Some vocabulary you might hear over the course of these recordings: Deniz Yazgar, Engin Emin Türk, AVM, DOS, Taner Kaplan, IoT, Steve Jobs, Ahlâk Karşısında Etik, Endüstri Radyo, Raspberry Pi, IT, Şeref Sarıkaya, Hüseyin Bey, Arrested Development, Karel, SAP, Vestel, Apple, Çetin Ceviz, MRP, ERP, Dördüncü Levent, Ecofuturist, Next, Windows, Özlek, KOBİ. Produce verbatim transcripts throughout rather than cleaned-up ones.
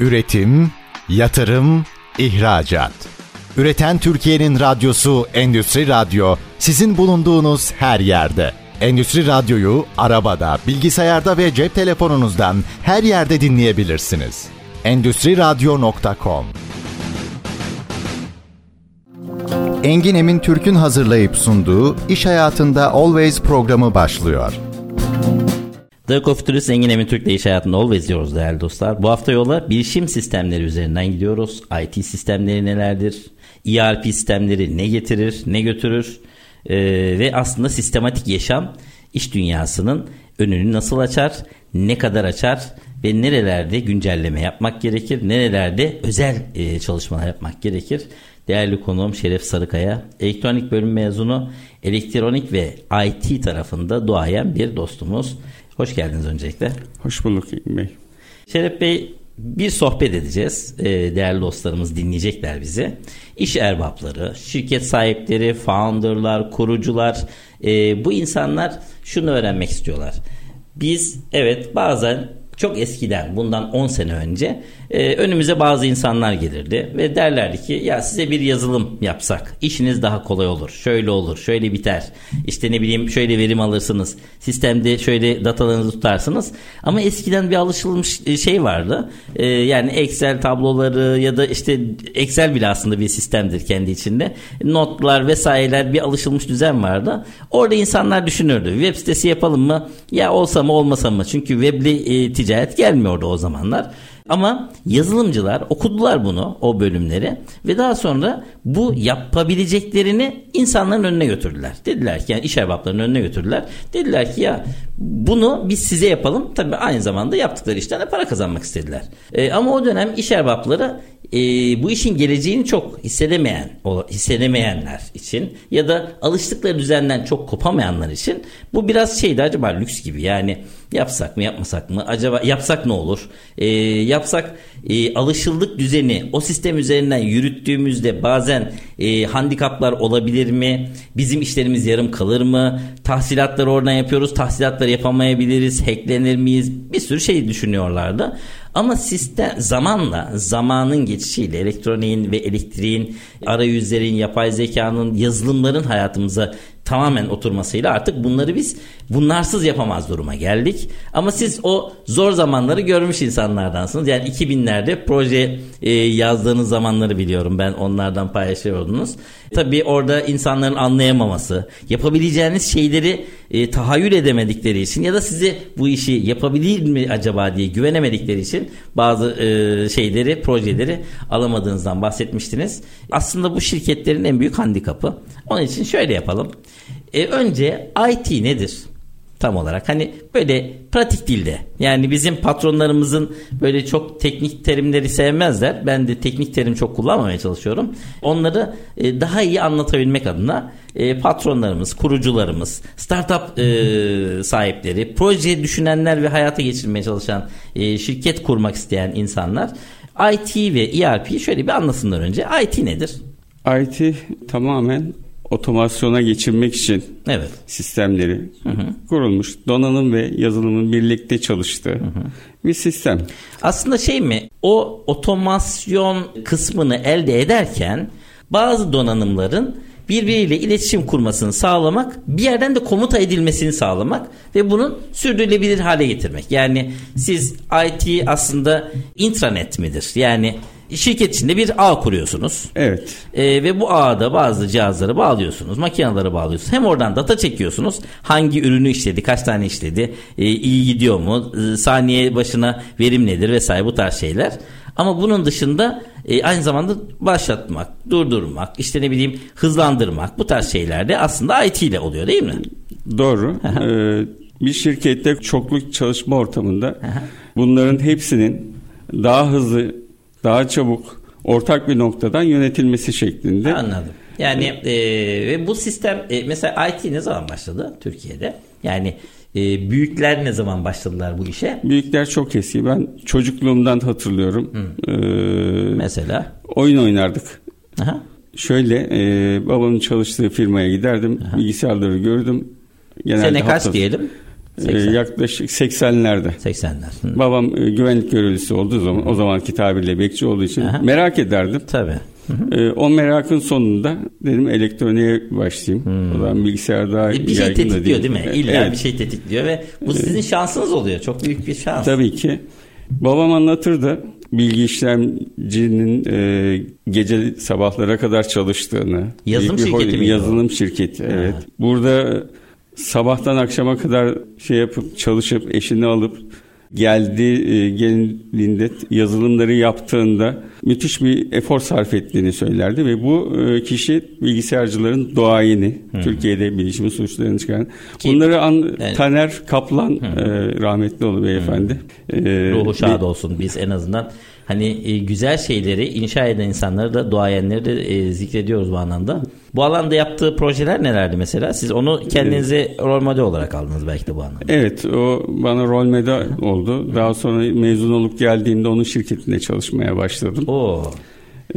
Üretim, yatırım, ihracat. Üreten Türkiye'nin radyosu Endüstri Radyo, sizin bulunduğunuz her yerde. Endüstri Radyo'yu arabada, bilgisayarda ve cep telefonunuzdan her yerde dinleyebilirsiniz. endüstri radyo nokta com Engin Emin Türk'ün hazırlayıp sunduğu İş Hayatında Always programı başlıyor. The Coffee Engin Emin Türk'le İş Hayatında Always diyoruz değerli dostlar. Bu hafta yola bilişim sistemleri üzerinden gidiyoruz. I T sistemleri nelerdir? E R P sistemleri ne getirir, ne götürür? Ee, ve aslında sistematik yaşam iş dünyasının önünü nasıl açar, ne kadar açar ve nerelerde güncelleme yapmak gerekir, nerelerde özel e, çalışmalar yapmak gerekir? Değerli konuğum Şeref Sarıkaya, elektronik bölüm mezunu, elektronik ve I T tarafında duayen bir dostumuz. Hoş geldiniz öncelikle. Hoş bulduk İlmi Bey. Şeref Bey, bir sohbet edeceğiz. Değerli dostlarımız dinleyecekler bizi. İş erbapları, şirket sahipleri, founderlar, kurucular, bu insanlar şunu öğrenmek istiyorlar. Biz evet bazen çok eskiden, bundan on sene önce e, önümüze bazı insanlar gelirdi ve derlerdi ki ya size bir yazılım yapsak işiniz daha kolay olur, şöyle olur, şöyle biter, işte ne bileyim şöyle verim alırsınız, sistemde şöyle datalarınızı tutarsınız. Ama eskiden bir alışılmış şey vardı, e, yani Excel tabloları ya da işte Excel bile aslında bir sistemdir kendi içinde, notlar vesaireler, bir alışılmış düzen vardı. Orada insanlar düşünürdü, web sitesi yapalım mı, ya olsa mı olmasa mı, çünkü webli e, ticaret gelmiyordu o zamanlar. Ama yazılımcılar okudular bunu, o bölümleri ve daha sonra bu yapabileceklerini insanların önüne götürdüler. Dediler ki yani iş erbaplarının önüne götürdüler. Dediler ki ya bunu biz size yapalım. Tabii aynı zamanda yaptıkları işten de para kazanmak istediler. E, ama o dönem iş erbapları e, bu işin geleceğini çok hissedemeyen, hissedemeyenler için ya da alıştıkları düzenden çok kopamayanlar için bu biraz şeydi, acaba lüks gibi, yani yapsak mı yapmasak mı, acaba yapsak ne olur, e, yapsak e, alışıldık düzeni o sistem üzerinden yürüttüğümüzde bazen e, handikaplar olabilir mi, bizim işlerimiz yarım kalır mı, tahsilatları oradan yapıyoruz, tahsilatları yapamayabiliriz, hacklenir miyiz, bir sürü şey düşünüyorlardı. Ama sistem zamanla, zamanın geçişiyle, elektroniğin ve elektriğin, arayüzlerin, yapay zekanın, yazılımların hayatımıza tamamen oturmasıyla artık bunları biz bunlarsız yapamaz duruma geldik. Ama siz o zor zamanları görmüş insanlardansınız. Yani iki binlerde proje yazdığınız zamanları biliyorum ben, onlardan paylaşıyordunuz. Tabii orada insanların anlayamaması, yapabileceğiniz şeyleri e, tahayyül edemedikleri için ya da sizi bu işi yapabilir mi acaba diye güvenemedikleri için bazı e, şeyleri, projeleri alamadığınızdan bahsetmiştiniz. Aslında bu şirketlerin en büyük handikapı. Onun için şöyle yapalım. E, önce I T nedir tam olarak? Hani böyle pratik dilde. Yani bizim patronlarımızın böyle çok teknik terimleri sevmezler. Ben de teknik terim çok kullanmamaya çalışıyorum. Onları e, daha iyi anlatabilmek adına e, patronlarımız, kurucularımız, startup e, sahipleri, proje düşünenler ve hayata geçirmeye çalışan, e, şirket kurmak isteyen insanlar I T ve E R P'yi şöyle bir anlasınlar önce. I T nedir? I T tamamen otomasyona geçirmek için evet. sistemleri hı hı. kurulmuş, donanım ve yazılımın birlikte çalıştığı hı hı. bir sistem. Aslında şey mi, o otomasyon kısmını elde ederken bazı donanımların birbiriyle iletişim kurmasını sağlamak, bir yerden de komuta edilmesini sağlamak ve bunun sürdürülebilir hale getirmek. Yani siz I T aslında intranet midir? Yani şirket içinde bir ağ kuruyorsunuz. Evet. Ee, ve bu ağda bazı cihazları bağlıyorsunuz, makineleri bağlıyorsunuz. Hem oradan data çekiyorsunuz. Hangi ürünü işledi, kaç tane işledi, e, iyi gidiyor mu, e, saniye başına verim nedir vesaire, bu tarz şeyler. Ama bunun dışında e, aynı zamanda başlatmak, durdurmak, işte ne bileyim hızlandırmak, bu tarz şeyler de aslında I T ile oluyor değil mi? Doğru. ee, bir şirkette çoklu çalışma ortamında bunların hepsinin daha hızlı, daha çabuk, ortak bir noktadan yönetilmesi şeklinde. Anladım. Yani e, ve bu sistem e, mesela I T ne zaman başladı Türkiye'de? Yani e, büyükler ne zaman başladılar bu işe? Büyükler çok eski. Ben çocukluğumdan hatırlıyorum. Ee, mesela? Oyun oynardık. Aha. Şöyle e, babamın çalıştığı firmaya giderdim. Aha. Bilgisayarları gördüm. Genelde sene kaç hafta, diyelim? seksen Yaklaşık seksenlerde. seksenler Babam güvenlik görevlisi olduğu zaman, hı, o zamanki tabirle bekçi olduğu için, aha, merak ederdim. Tabii. Hı hı. O merakın sonunda dedim elektroniğe başlayayım. Hmm. O zaman bilgisayar daha e, bir şey tetikliyor değil mi? İlla evet, bir şey tetikliyor ve bu sizin şansınız oluyor. Çok büyük bir şans. Tabii ki. Babam anlatırdı bilgi işlemcinin e, gece sabahlara kadar çalıştığını. Yazılım şirketi mi? Yazılım şirketi. Evet. evet. Burada sabahtan akşama kadar şey yapıp çalışıp eşini alıp geldi gelindiğinde yazılımları yaptığında müthiş bir efor sarf ettiğini söylerdi ve bu kişi bilgisayarcıların duayeni, hmm, Türkiye'de bilişim suçlarını çıkaran. Ki, bunları an, yani, Taner Kaplan, hmm, rahmetli oldu beyefendi. Hmm. Ee, Ruhu şad olsun. Biz en azından hani güzel şeyleri inşa eden insanları da, duayenleri de zikrediyoruz bu anlamda. Bu alanda yaptığı projeler nelerdi mesela? Siz onu kendinize evet, rol model olarak aldınız belki de bu anlamda. Evet, o bana rol model oldu. Daha sonra mezun olup geldiğimde onun şirketinde çalışmaya başladım. Oo.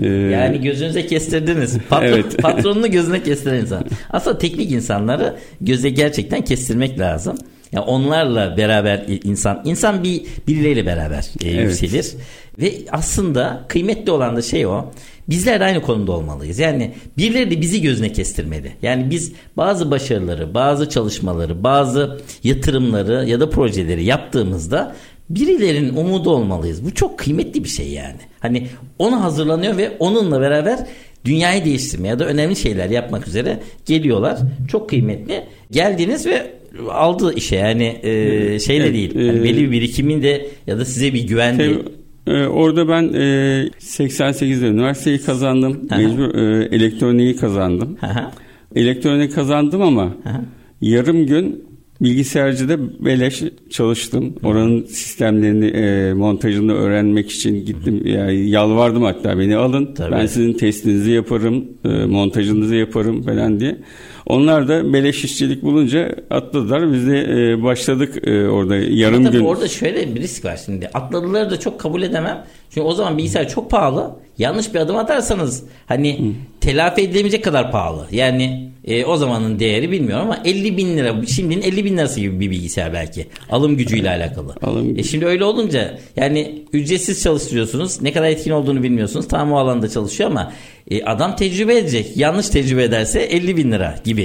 Ee, yani gözünüze kestirdiniz. Patron, evet. Patronunu gözüne kestiren insan. Aslında teknik insanları göze gerçekten kestirmek lazım. Yani onlarla beraber insan insan bir birileriyle beraber e, yükselir. Evet. Ve aslında kıymetli olan da şey o. Bizler de aynı konumda olmalıyız. Yani birileri de bizi gözüne kestirmeli. Yani biz bazı başarıları, bazı çalışmaları, bazı yatırımları ya da projeleri yaptığımızda birilerinin umudu olmalıyız. Bu çok kıymetli bir şey yani. Hani ona hazırlanıyor ve onunla beraber dünyayı değiştirmeye ya da önemli şeyler yapmak üzere geliyorlar. Çok kıymetli. Geldiniz ve aldı işe yani e, şey de evet, değil. Yani e, belli bir birikimin de ya da size bir güven değil. E, orada ben e, seksen sekizde üniversiteyi kazandım. Aha. Mecbur e, elektroniği kazandım. Aha. Elektronik kazandım ama, aha, yarım gün bilgisayarcıda beleş çalıştım. Oranın sistemlerini, e, montajını öğrenmek için gittim. Yani yalvardım hatta, beni alın. Tabii. Ben sizin testinizi yaparım, e, montajınızı yaparım falan diye. Onlar da beleş işçilik bulunca atladılar. Biz de e, başladık e, orada yarım tabii gün. Orada şöyle bir risk var şimdi. Atladıları da çok kabul edemem. Çünkü o zaman bilgisayar çok pahalı. Yanlış bir adım atarsanız hani, hı, telafi edilemeyecek kadar pahalı. Yani e, o zamanın değeri bilmiyorum ama elli bin lira. Şimdinin elli bin lirası gibi bir bilgisayar belki. Alım gücüyle alakalı. Alım gücü. E şimdi öyle olunca yani ücretsiz çalıştırıyorsunuz. Ne kadar etkin olduğunu bilmiyorsunuz. Tam o alanda çalışıyor ama e, adam tecrübe edecek. Yanlış tecrübe ederse elli bin lira gibi.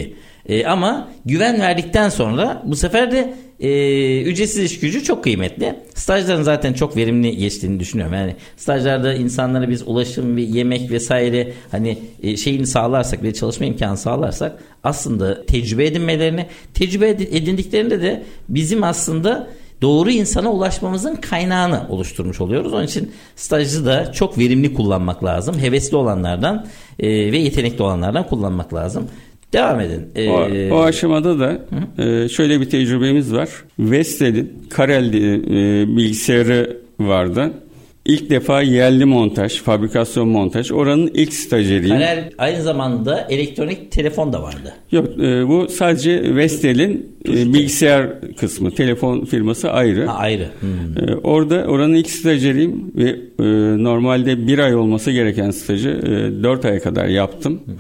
E, ama güven verdikten sonra bu sefer de Ee, ücretsiz iş gücü çok kıymetli. Stajların zaten çok verimli geçtiğini düşünüyorum. Yani stajlarda insanlara biz ulaşım ve yemek vesaire hani şeyini sağlarsak ve çalışma imkanı sağlarsak aslında tecrübe edinmelerini, tecrübe edindiklerinde de bizim aslında doğru insana ulaşmamızın kaynağını oluşturmuş oluyoruz. Onun için stajı da çok verimli kullanmak lazım. Hevesli olanlardan e, ve yetenekli olanlardan kullanmak lazım. Devam edin. Ee, o, o aşamada da e, şöyle bir tecrübemiz var. Vestel'in Karel diye e, bilgisayarı vardı. İlk defa yerli montaj, fabrikasyon montaj. Oranın ilk stajyeriyim. Karel aynı zamanda elektronik telefon da vardı. Yok, e, bu sadece Vestel'in e, bilgisayar kısmı. Telefon firması ayrı. Ha, ayrı. Hmm. E, orada oranın ilk stajyeriyim ve e, normalde bir ay olması gereken stajı e, dört aya kadar yaptım. Hmm.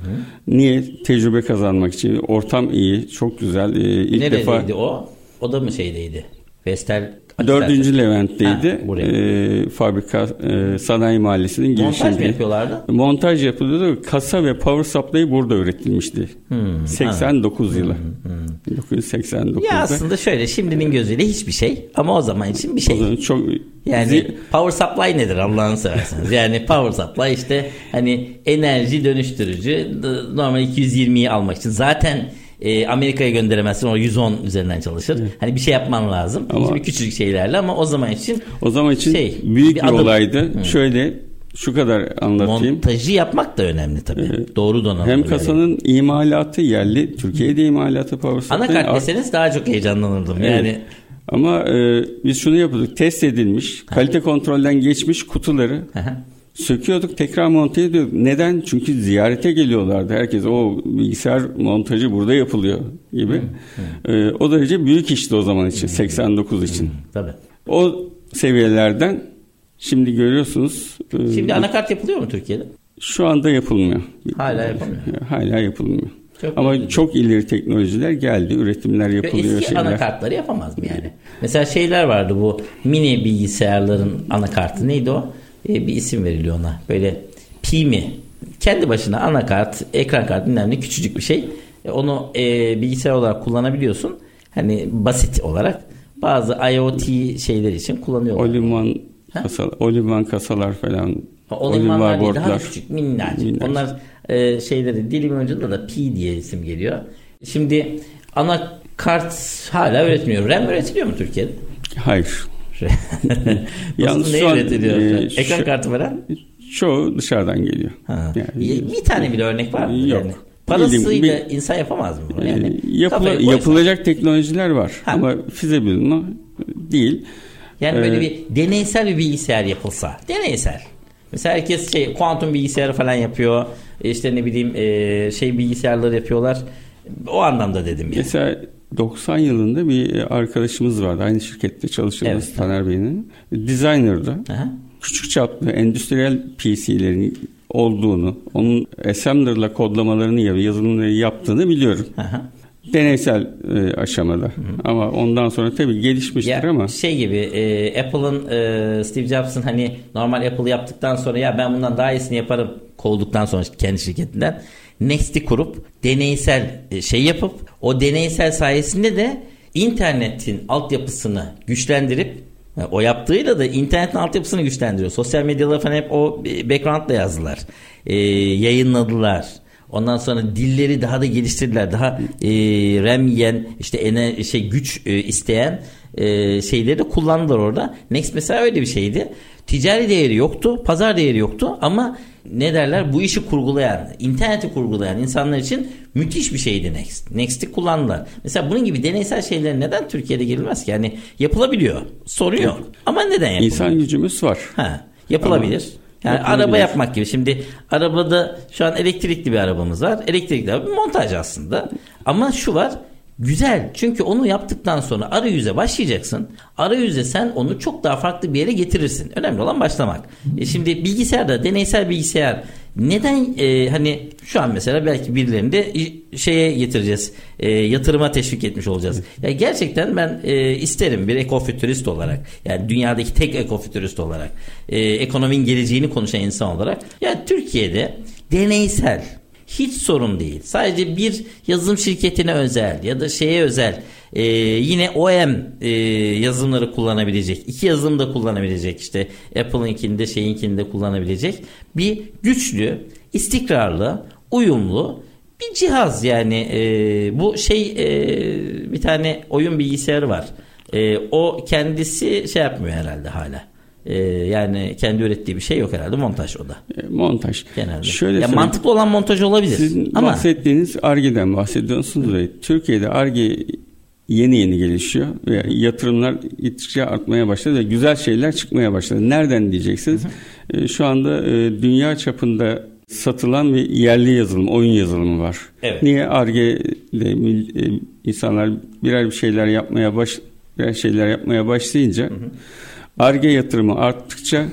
Niye? Tecrübe kazanmak için. Ortam iyi, çok güzel. E, ilk Neredeydi defa... o? O da mı şeydeydi? Vestel Dördüncü Levent'teydi. Ha, e, fabrika e, Sanayi Mahallesi'nin girişinde. Montaj mı yapıyorlardı? Montaj yapılıyordu. Kasa ve power supply burada üretilmişti. Hmm, seksen dokuz yılı. Hmm, hmm. seksen dokuzda. Ya aslında şöyle şimdinin gözüyle hiçbir şey ama o zaman için bir şey. Çok, yani power supply nedir Allah'ını seversiniz? Yani power supply işte hani enerji dönüştürücü, normal iki yüz yirmiyi almak için zaten Amerika'ya gönderemezsin, o yüz on üzerinden çalışır. Evet. Hani bir şey yapman lazım. Ama, küçücük şeylerle ama o zaman için o zaman için şey, büyük bir, bir olaydı. Hmm. Şöyle şu kadar anlatayım. Montajı yapmak da önemli tabii. Evet. Doğru donanımlı. Hem kasanın yani imalatı yerli. Türkiye'de imalatı power. Anakart yani, deseniz daha çok heyecanlanırdım. Evet. Yani ama e, biz şunu yapıyorduk. Test edilmiş, kalite kontrolden geçmiş kutuları söküyorduk, tekrar monte ediyorduk. Neden? Çünkü ziyarete geliyorlardı. Herkes o bilgisayar montajı burada yapılıyor gibi. Hmm, hmm. Ee, o derece büyük işti o zaman için. Hmm. seksen dokuz için. Hmm, tabii. O seviyelerden şimdi görüyorsunuz. Şimdi e, anakart yapılıyor mu Türkiye'de? Şu anda yapılmıyor. Hala yapılmıyor. Hala yapılmıyor. Çok Ama oldu. Çok ileri teknolojiler geldi, üretimler yapılıyor. Eski şeyler. Anakartları yapamaz mı yani? Mesela şeyler vardı, bu mini bilgisayarların anakartı neydi o? Ee, bir isim veriliyor ona. Böyle Pi mi? Kendi başına anakart, ekran kartı, bilmem ne, küçücük bir şey. Onu e, bilgisayar olarak kullanabiliyorsun. Hani basit olarak bazı IoT şeyler için kullanıyorlar. Oliman kasalar, Oliman kasalar falan. Olimanlar değil, daha küçük, minnacık. minnacık. Onlar e, şeyleri dilim önceden de Pi diye isim geliyor. Şimdi anakart hala üretmiyor. RAM üretiliyor mu Türkiye'de? Hayır. Yalnız ne üretiliyor? E, ekran şu, kartı veren? Çoğu dışarıdan geliyor. Yani, bir tane bile örnek var mı? Yok. Yani? Parasıyla bir, insan yapamaz mı bunu? Yani yapıla, yapılacak insan. Teknolojiler var ha. Ama feasible değil. Yani ee, böyle bir deneysel bir bilgisayar yapılsa. Deneysel. Mesela herkes şey, kuantum bilgisayarı falan yapıyor. İşte ne bileyim şey bilgisayarları yapıyorlar. O anlamda dedim yani. Mesela doksan yılında bir arkadaşımız vardı. Aynı şirkette çalışıyoruz, evet. Taner Bey'in. Designer'dı. Aha. Küçük çaplı endüstriyel P C'lerin olduğunu, onun assembler'la kodlamalarını, yazılımları yaptığını biliyorum. Aha. Deneysel e, aşamada. Hı. Ama ondan sonra tabii gelişmiştir ya, ama. Şey gibi e, Apple'ın e, Steve Jobs'ın hani normal Apple yaptıktan sonra ya ben bundan daha iyisini yaparım kovulduktan sonra kendi şirketinden Next'i kurup deneysel şey yapıp o deneysel sayesinde de internetin altyapısını güçlendirip o yaptığıyla da internetin altyapısını güçlendiriyor. Sosyal medyaları falan hep o background'la yazdılar. E, yayınladılar. Ondan sonra dilleri daha da geliştirdiler. Daha e, RAM yiyen, işte ene, şey, güç e, isteyen e, şeyleri de kullandılar orada. Next mesela öyle bir şeydi. Ticari değeri yoktu, pazar değeri yoktu ama ne derler, bu işi kurgulayan, interneti kurgulayan insanlar için müthiş bir şeydi Next. Next'i kullandılar. Mesela bunun gibi deneysel şeyler neden Türkiye'de girilmez ki? Yani yapılabiliyor, sorun yok. Ama neden yapılabilir? İnsan gücümüz var. Ha, yapılabilir. Ama... Yani araba yapmak gibi. Şimdi arabada şu an elektrikli bir arabamız var. Elektrikli araba bir montaj aslında. Ama şu var, güzel. Çünkü onu yaptıktan sonra arayüze başlayacaksın. Arayüze sen onu çok daha farklı bir yere getirirsin. Önemli olan başlamak. E şimdi bilgisayarda deneysel bilgisayar neden e, hani şu an mesela belki birilerini de şeye getireceğiz. E, yatırıma teşvik etmiş olacağız. Ya gerçekten ben e, isterim bir ekofütürist olarak. Yani dünyadaki tek ekofütürist olarak. E, ekonominin geleceğini konuşan insan olarak. Yani Türkiye'de deneysel hiç sorun değil. Sadece bir yazılım şirketine özel ya da şeye özel e, yine O E M e, yazılımları kullanabilecek. İki yazılım da kullanabilecek. İşte Apple'ınkini de şeyinkini de kullanabilecek. Bir güçlü, istikrarlı, uyumlu bir cihaz yani. E, bu şey e, bir tane oyun bilgisayarı var. E, o kendisi şey yapmıyor herhalde hala. Ee, yani kendi ürettiği bir şey yok herhalde, montaj o da. Montaj. Genelde. Şöyle ya mantıklı olan montaj olabilir. Sizin ama... bahsettiğiniz Ar-Ge'den bahsediyorsunuz. Hı. Türkiye'de Ar-Ge yeni yeni gelişiyor ve yatırımlar gittikçe artmaya başladı ve güzel şeyler çıkmaya başladı. Nereden diyeceksiniz? Hı hı. Ee, şu anda e, dünya çapında satılan bir yerli yazılım, oyun yazılımı var. Evet. Niye Ar-Ge'de e, insanlar birer bir şeyler yapmaya baş, birer şeyler yapmaya başlayınca? Hı hı. Ar-Ge yatırımı arttıkça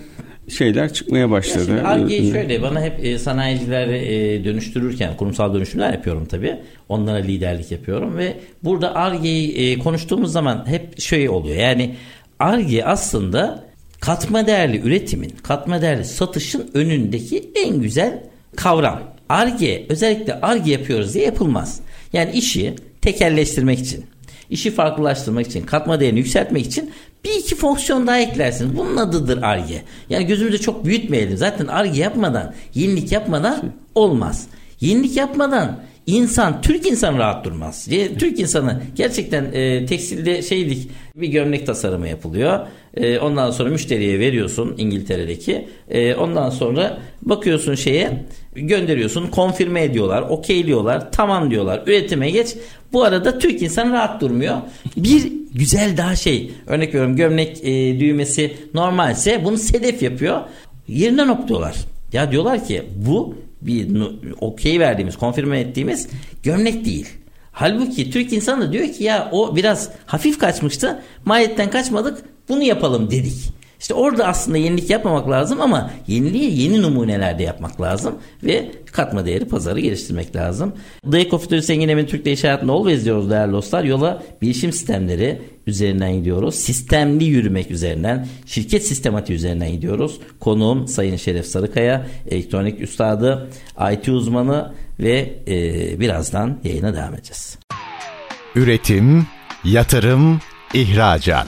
şeyler çıkmaya başladı. Ar-Ge'yi şöyle bana hep e, sanayicilere e, dönüştürürken kurumsal dönüşümler yapıyorum tabii. Onlara liderlik yapıyorum ve burada Ar-Ge'yi e, konuştuğumuz zaman hep şey oluyor. Yani Ar-Ge aslında katma değerli üretimin, katma değerli satışın önündeki en güzel kavram. Ar-Ge, özellikle Ar-Ge yapıyoruz diye yapılmaz. Yani işi tekelleştirmek için, işi farklılaştırmak için, katma değerini yükseltmek için bir iki fonksiyon daha eklersin. Bunun adıdır Ar-Ge. Yani gözümüzü çok büyütmeyelim. Zaten Ar-Ge yapmadan, yenilik yapmadan olmaz. Yenilik yapmadan insan, Türk insanı rahat durmaz. Türk insanı gerçekten e, tekstilde şeydik, bir gömlek tasarımı yapılıyor. E, ondan sonra müşteriye veriyorsun İngiltere'deki. E, ondan sonra bakıyorsun şeye, gönderiyorsun, konfirme ediyorlar, okeyliyorlar, tamam diyorlar, üretime geç. Bu arada Türk insanı rahat durmuyor. Bir güzel daha şey, örnek veriyorum, gömlek e, düğmesi normalse bunu sedef yapıyor. Yerine noktalar. Ya diyorlar ki bu bir okey verdiğimiz, konfirme ettiğimiz gömlek değil. Halbuki Türk insanı da diyor ki ya o biraz hafif kaçmıştı, maliyetten kaçmadık, bunu yapalım dedik. İşte orada aslında yenilik yapmamak lazım ama yeniliği yeni numunelerde yapmak lazım ve katma değeri pazarı geliştirmek lazım. The Coffee Engin Emin Türk'te İş Hayatında Always diyoruz değerli dostlar. Yola bilişim sistemleri üzerinden gidiyoruz. Sistemli yürümek üzerinden, şirket sistematiği üzerinden gidiyoruz. Konuğum Sayın Şeref Sarıkaya, elektronik üstadı, I T uzmanı ve e, birazdan yayına devam edeceğiz. Üretim, yatırım, ihracat.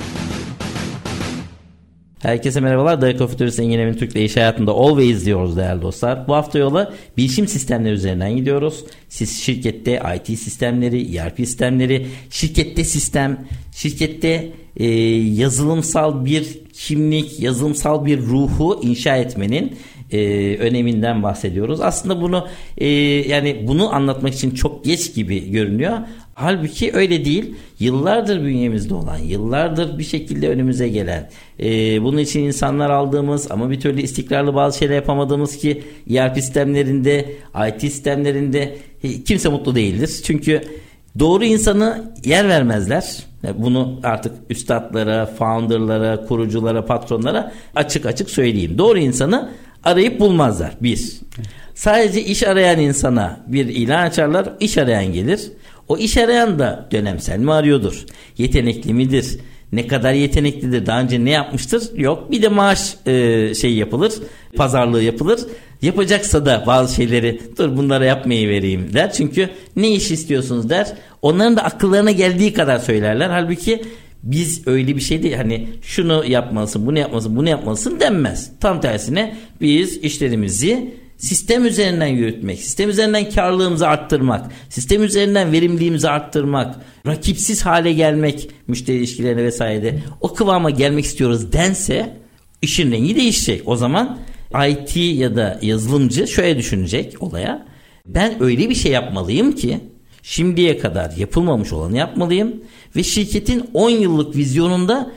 Herkese merhabalar. Dayı Kofitörüs Engin Emin Türk'le İş Hayatında Always diyoruz değerli dostlar. Bu hafta yola bilişim sistemleri üzerinden gidiyoruz. Siz şirkette I T sistemleri, E R P sistemleri, şirkette sistem, şirkette e, yazılımsal bir kimlik, yazılımsal bir ruhu inşa etmenin Ee, öneminden bahsediyoruz. Aslında bunu e, yani bunu anlatmak için çok geç gibi görünüyor. Halbuki öyle değil. Yıllardır bünyemizde olan, yıllardır bir şekilde önümüze gelen, e, bunun için insanlar aldığımız ama bir türlü istikrarlı bazı şeyler yapamadığımız ki E R P sistemlerinde, I T sistemlerinde e, kimse mutlu değildir. Çünkü doğru insanı yer vermezler. Bunu artık üstadlara, founderlara, kuruculara, patronlara açık açık söyleyeyim. Doğru insanı arayıp bulmazlar. Bir. Sadece iş arayan insana bir ilan açarlar. İş arayan gelir. O iş arayan da dönemsel mi arıyordur? Yetenekli midir? Ne kadar yeteneklidir? Daha önce ne yapmıştır? Yok. Bir de maaş e, şey yapılır. Pazarlığı yapılır. Yapacaksa da bazı şeyleri dur bunlara yapmayı vereyim der. Çünkü ne iş istiyorsunuz der. Onların da akıllarına geldiği kadar söylerler. Halbuki biz öyle bir şey değil. Hani şunu yapmalısın, bunu yapmalısın, bunu yapmalısın denmez. Tam tersine biz işlerimizi sistem üzerinden yürütmek, sistem üzerinden karlılığımızı arttırmak, sistem üzerinden verimliliğimizi arttırmak, rakipsiz hale gelmek, müşteri ilişkilerine vesaire o kıvama gelmek istiyoruz dense işin rengi değişecek. O zaman I T ya da yazılımcı şöyle düşünecek olaya. Ben öyle bir şey yapmalıyım ki şimdiye kadar yapılmamış olanı yapmalıyım ve şirketin on yıllık vizyonunda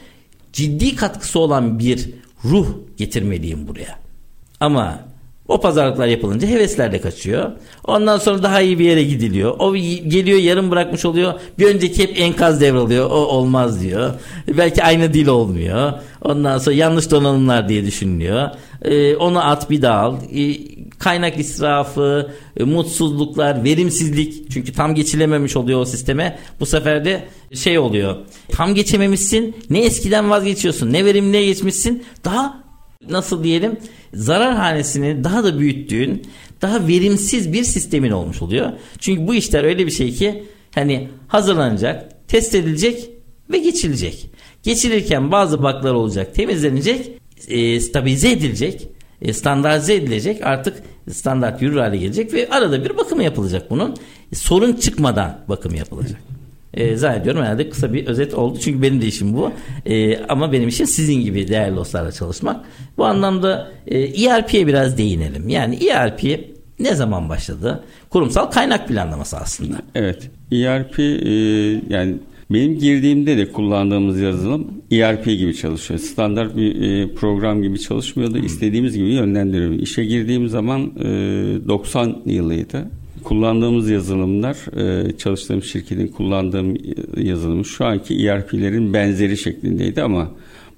ciddi katkısı olan bir ruh getirmeliyim buraya. Ama o pazarlıklar yapılınca hevesler de kaçıyor. Ondan sonra daha iyi bir yere gidiliyor. O geliyor, yarım bırakmış oluyor. Bir önceki hep enkaz devralıyor. O olmaz diyor. Belki aynı dil olmuyor. Ondan sonra yanlış donanımlar diye düşünülüyor. Ee, onu at bir daha al. Ee, kaynak israfı, e, mutsuzluklar, verimsizlik. Çünkü tam geçilememiş oluyor o sisteme. Bu sefer de şey oluyor. Tam geçememişsin. Ne eskiden vazgeçiyorsun, ne verimliğe geçmişsin. Daha nasıl diyelim zarar hanesini daha da büyüttüğün, daha verimsiz bir sistemin olmuş oluyor. Çünkü bu işler öyle bir şey ki hani hazırlanacak, test edilecek ve geçilecek. Geçilirken bazı bug'lar olacak, temizlenecek, e, stabilize edilecek, e, standartize edilecek, artık standart yürür hale gelecek ve arada bir bakımı yapılacak bunun. E, sorun çıkmadan bakımı yapılacak. E, zannediyorum herhalde kısa bir özet oldu. Çünkü benim de işim bu. E, ama benim işim sizin gibi değerli dostlarla çalışmak. Bu anlamda e, E R P'ye biraz değinelim. Yani E R P ne zaman başladı? Kurumsal kaynak planlaması aslında. Evet. E R P e, yani benim girdiğimde de kullandığımız yazılım E R P gibi çalışıyor. Standart bir e, program gibi çalışmıyordu. İstediğimiz gibi yönlendiriyordu. İşe girdiğim zaman e, doksan yılıydı. Kullandığımız yazılımlar, çalıştığım şirketin kullandığım yazılımı şu anki E R P'lerin benzeri şeklindeydi ama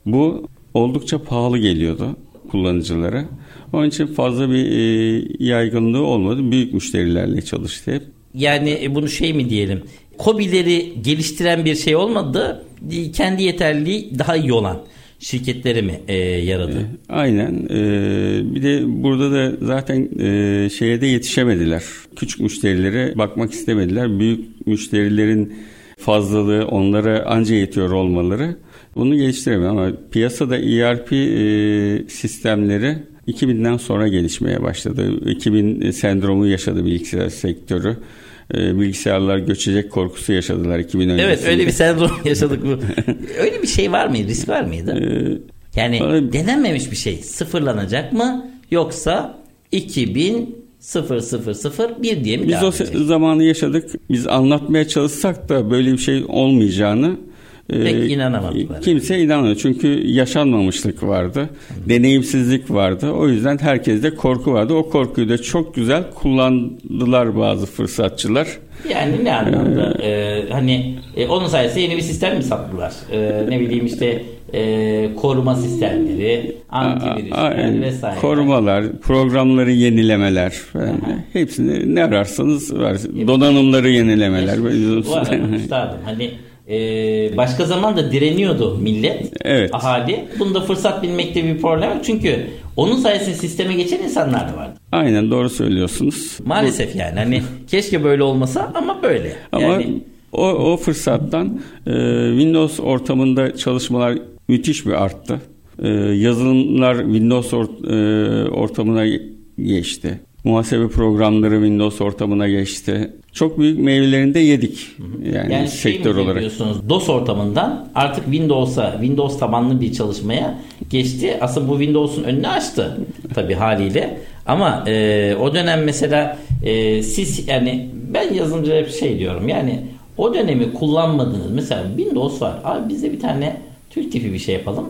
bu oldukça pahalı geliyordu kullanıcılara. Onun için fazla bir yaygınlığı olmadı. Büyük müşterilerle çalıştı hep. Yani bunu şey mi diyelim? KOBİ'leri geliştiren bir şey olmadı. Kendi yeterliliği daha iyi olan şirketlere mi e, yaradı? E, aynen. E, bir de burada da zaten e, şeye de yetişemediler. Küçük müşterilere bakmak istemediler. Büyük müşterilerin fazlalığı onlara anca yetiyor olmaları. Bunu geliştiremiyor ama piyasada E R P e, sistemleri iki binden sonra gelişmeye başladı. iki bin sendromu yaşadı bilgisayar sektörü. Bilgisayarlar göçecek korkusu yaşadılar iki bin öncesinde. Evet, öyle bir sendrom yaşadık. Öyle bir şey var mıydı? Risk var mıydı? Yani abi, denenmemiş bir şey. Sıfırlanacak mı? Yoksa iki bin bir diye mi devam edecek? Biz o zamanı yaşadık. Biz anlatmaya çalışsak da böyle bir şey olmayacağını Pek inanamadılar. Kimse inanmıyor. Çünkü yaşanmamışlık vardı. Hı. Deneyimsizlik vardı. O yüzden herkeste korku vardı. O korkuyu da çok güzel kullandılar bazı fırsatçılar. Yani ne anlamda? Ee, ee, hani e, onun sayesinde yeni bir sistem mi sattılar? Ee, ne bileyim işte e, koruma sistemleri, antivirüsler vesaire. Korumalar, programları yenilemeler. Yani hepsini ne ararsanız var. Donanımları yenilemeler. Bu arada üstadım hani Ee, başka zaman da direniyordu millet, evet, ahali. Bunda fırsat bilmekte bir problem yok. Çünkü onun sayesinde sisteme geçen insanlar da vardı. Aynen, doğru söylüyorsunuz. Maalesef bu... yani hani keşke böyle olmasa ama böyle. Ama yani... o, o fırsattan e, Windows ortamında çalışmalar müthiş bir arttı. E, yazılımlar Windows or- e, ortamına geçti. Muhasebe programları Windows ortamına geçti. Çok büyük meyvelerini de yedik. Yani, yani sektör şey olarak. DOS ortamından artık Windows'a, Windows tabanlı bir çalışmaya geçti. Aslında bu Windows'un önünü açtı tabii haliyle. Ama e, o dönem mesela e, siz yani ben yazılımcılara bir şey diyorum. Yani o dönemi kullanmadınız. Mesela Windows var. Abi biz de bir tane Türk tipi bir şey yapalım.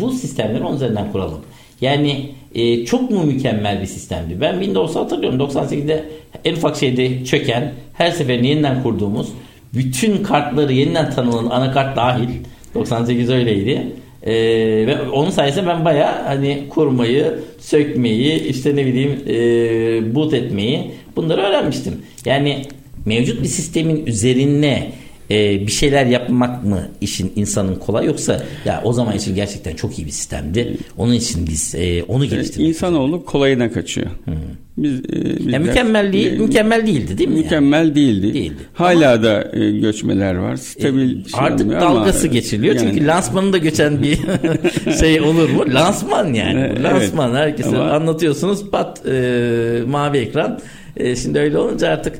Bu sistemleri onun üzerinden kuralım. Yani e, çok mu mükemmel bir sistemdi? Ben Windows'u hatırlıyorum. doksan sekizde en ufak şeyde çöken, her seferinde yeniden kurduğumuz, bütün kartları yeniden tanımlanan, anakart dahil. doksan sekiz öyleydi. E, ve onun sayesinde ben bayağı hani kurmayı, sökmeyi, işte ne bileyim e, boot etmeyi, bunları öğrenmiştim. Yani mevcut bir sistemin üzerine Ee, bir şeyler yapmak mı işin insanın kolay, yoksa ya o zaman için gerçekten çok iyi bir sistemdi. Onun için biz e, onu geliştirdik. İnsanoğlu kolayına kaçıyor. Hmm. Biz, e, biz ya mükemmelliği e, mükemmel değildi değil mi? Mükemmel yani? değildi. değildi. Hala ama, da e, göçmeler var. Stabil e, şey artık dalgası ama, geçiliyor. Yani. Çünkü lansmanın da göçen bir şey olur mu? Lansman yani. E, Lansman evet. Herkese ama, anlatıyorsunuz pat e, mavi ekran. Şimdi öyle olunca artık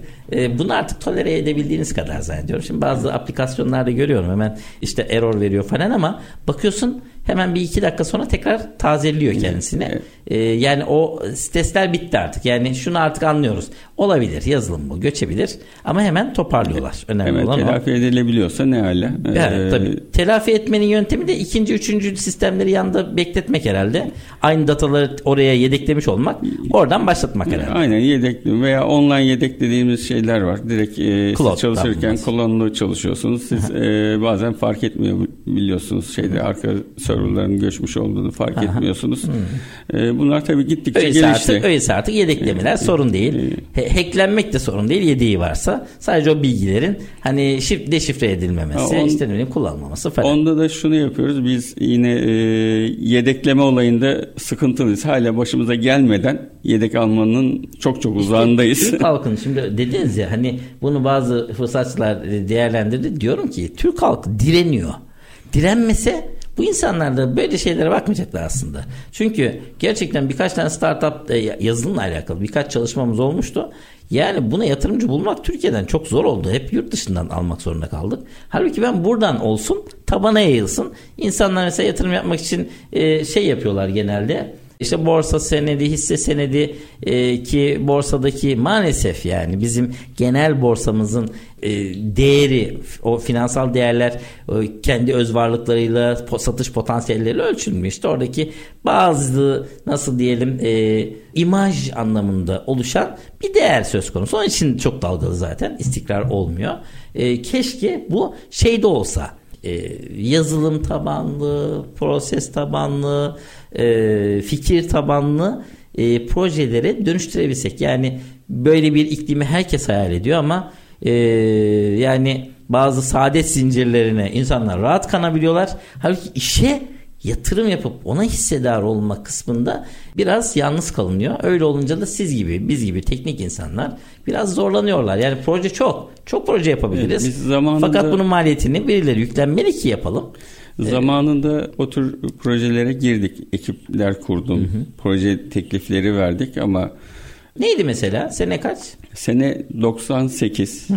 bunu artık tolere edebildiğiniz kadar zannediyorum. Şimdi bazı aplikasyonlarda görüyorum hemen işte error veriyor falan ama bakıyorsun hemen bir iki dakika sonra tekrar tazeliyor kendisine. Evet. Yani o stresler bitti artık. Yani şunu artık anlıyoruz. Olabilir, yazılım bu, göçebilir ama hemen toparlıyorlar. Önemli hemen olan telafi o. edilebiliyorsa ne hala? Yani, ee... tabii. Telafi etmenin yöntemi de ikinci, üçüncü sistemleri yanında bekletmek herhalde. Aynı dataları oraya yedeklemiş olmak, oradan başlatmak herhalde. Aynen, yedek veya online yedek dediğimiz şeyler var. Direkt e, siz çalışırken kolonlu çalışıyorsunuz. Siz e, bazen fark etmiyor biliyorsunuz şeyde arka serverların göçmüş olduğunu fark etmiyorsunuz. E, bunlar tabii gittikçe öyleyse gelişti. Artık, öyleyse artık yedeklemeler e, sorun değil. E, e, Hacklenmek de sorun değil, yedeği varsa. Sadece o bilgilerin hani şif, deşifre edilmemesi, ha, on, işte ne kullanılmaması falan. Onda da şunu yapıyoruz. Biz yine e, yedekleme olayında sıkıntılıyız. Hala başımıza gelmeden yedek almanın çok çok uzağındayız. İşte, Türk halkın şimdi dediniz ya hani bunu bazı fırsatçılar değerlendirdi. Diyorum ki Türk halkı direniyor. Direnmese bu insanlar da böyle şeylere bakmayacaklar aslında. Çünkü gerçekten birkaç tane startup yazılımla alakalı birkaç çalışmamız olmuştu. Yani buna yatırımcı bulmak Türkiye'den çok zor oldu. Hep yurt dışından almak zorunda kaldık. Halbuki ben buradan olsun, tabana yayılsın. İnsanlar mesela yatırım yapmak için şey yapıyorlar genelde. İşte borsa senedi, hisse senedi e, ki borsadaki maalesef yani bizim genel borsamızın e, değeri, o finansal değerler e, kendi öz varlıklarıyla, satış potansiyelleriyle ölçülmüyor. İşte oradaki bazı nasıl diyelim e, imaj anlamında oluşan bir değer söz konusu. Onun için çok dalgalı zaten, istikrar olmuyor. E, keşke bu şeyde olsa. Yazılım tabanlı, proses tabanlı, fikir tabanlı projelere dönüştürebilsek. Yani böyle bir iklimi herkes hayal ediyor ama yani bazı saadet zincirlerine insanlar rahat kanabiliyorlar. Halbuki işe yatırım yapıp ona hissedar olma kısmında biraz yalnız kalınıyor. Öyle olunca da siz gibi, biz gibi teknik insanlar biraz zorlanıyorlar. Yani proje çok. Çok proje yapabiliriz. Evet, zamanında, fakat bunun maliyetini birileri yüklenmeli ki yapalım. Zamanında ee, o tür projelere girdik. Ekipler kurdum. Hı. Proje teklifleri verdik ama neydi mesela? Sene kaç? Sene doksan sekiz. Hı.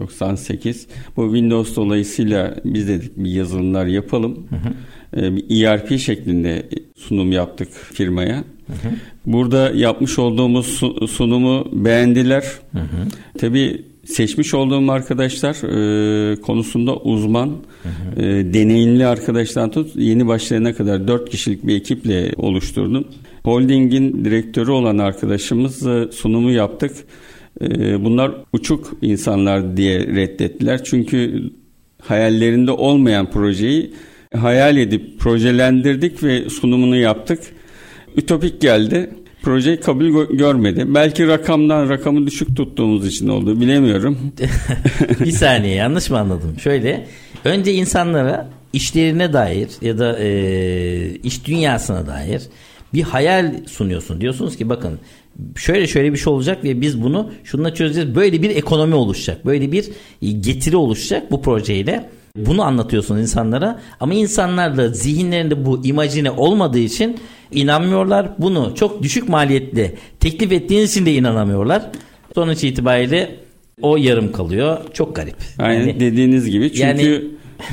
doksan sekiz. Bu Windows dolayısıyla biz dedik bir yazılımlar yapalım. Hı hı. Bir E R P şeklinde sunum yaptık firmaya. Hı hı. Burada yapmış olduğumuz sunumu beğendiler. Hı hı. Tabii seçmiş olduğum arkadaşlar e, konusunda uzman, e, deneyimli arkadaştan tut yeni başlayana kadar dört kişilik bir ekiple oluşturdum. Holding'in direktörü olan arkadaşımızla sunumu yaptık. E, bunlar uçuk insanlar diye reddettiler. Çünkü hayallerinde olmayan projeyi hayal edip projelendirdik ve sunumunu yaptık. Ütopik geldi. Proje kabul görmedi. Belki rakamdan rakamı düşük tuttuğumuz için oldu. Bilemiyorum. Bir saniye, yanlış mı anladım? Şöyle, önce insanlara işlerine dair ya da e, iş dünyasına dair bir hayal sunuyorsun. Diyorsunuz ki bakın şöyle şöyle bir şey olacak ve biz bunu şununla çözeceğiz. Böyle bir ekonomi oluşacak. Böyle bir getiri oluşacak bu projeyle. Bunu anlatıyorsun insanlara ama insanlar da zihinlerinde bu imajine olmadığı için inanmıyorlar. Bunu çok düşük maliyetle teklif ettiğiniz için de inanamıyorlar. Sonuç itibariyle o yarım kalıyor. Çok garip. Aynen yani, dediğiniz gibi. Çünkü yani...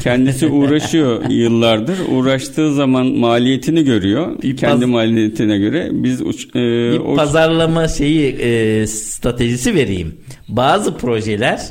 kendisi uğraşıyor yıllardır. Uğraştığı zaman maliyetini görüyor. Bir Kendi paz... maliyetine göre biz uç, e, bir o... pazarlama şeyi e, stratejisi vereyim. Bazı projeler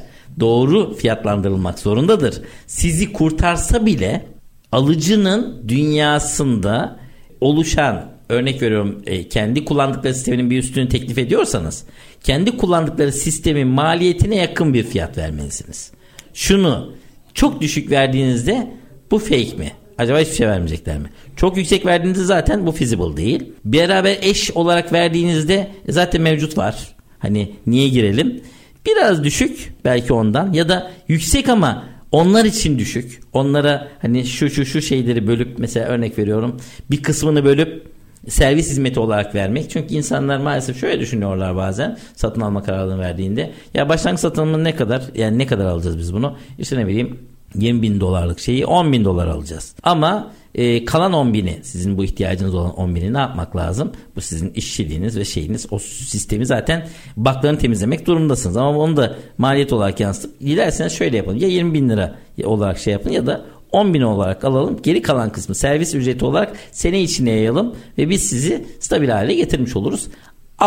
doğru fiyatlandırılmak zorundadır. Sizi kurtarsa bile alıcının dünyasında oluşan, örnek veriyorum, kendi kullandıkları sistemin bir üstünü teklif ediyorsanız kendi kullandıkları sistemin maliyetine yakın bir fiyat vermelisiniz. Şunu çok düşük verdiğinizde bu fake mi? Acaba hiçbir şey vermeyecekler mi? Çok yüksek verdiğinizde zaten bu feasible değil. Beraber eş olarak verdiğinizde zaten mevcut var. Hani niye girelim? Biraz düşük belki ondan ya da yüksek ama onlar için düşük. Onlara hani şu şu şu şeyleri bölüp, mesela örnek veriyorum, bir kısmını bölüp servis hizmeti olarak vermek. Çünkü insanlar maalesef şöyle düşünüyorlar bazen satın alma kararını verdiğinde. Ya başlangıç satın ne kadar, yani ne kadar alacağız biz bunu? İşte ne bileyim yirmi bin dolarlık şeyi on bin dolar alacağız. Ama e, kalan on bini, sizin bu ihtiyacınız olan on bini ne yapmak lazım? Bu sizin işçiliğiniz ve şeyiniz. O sistemi zaten baklarını temizlemek durumundasınız. Ama onu da maliyet olarak yansıtıp dilerseniz şöyle yapalım. Ya yirmi bin lira olarak şey yapın ya da on bin olarak alalım. Geri kalan kısmı servis ücreti olarak sene içine yayalım ve biz sizi stabil hale getirmiş oluruz.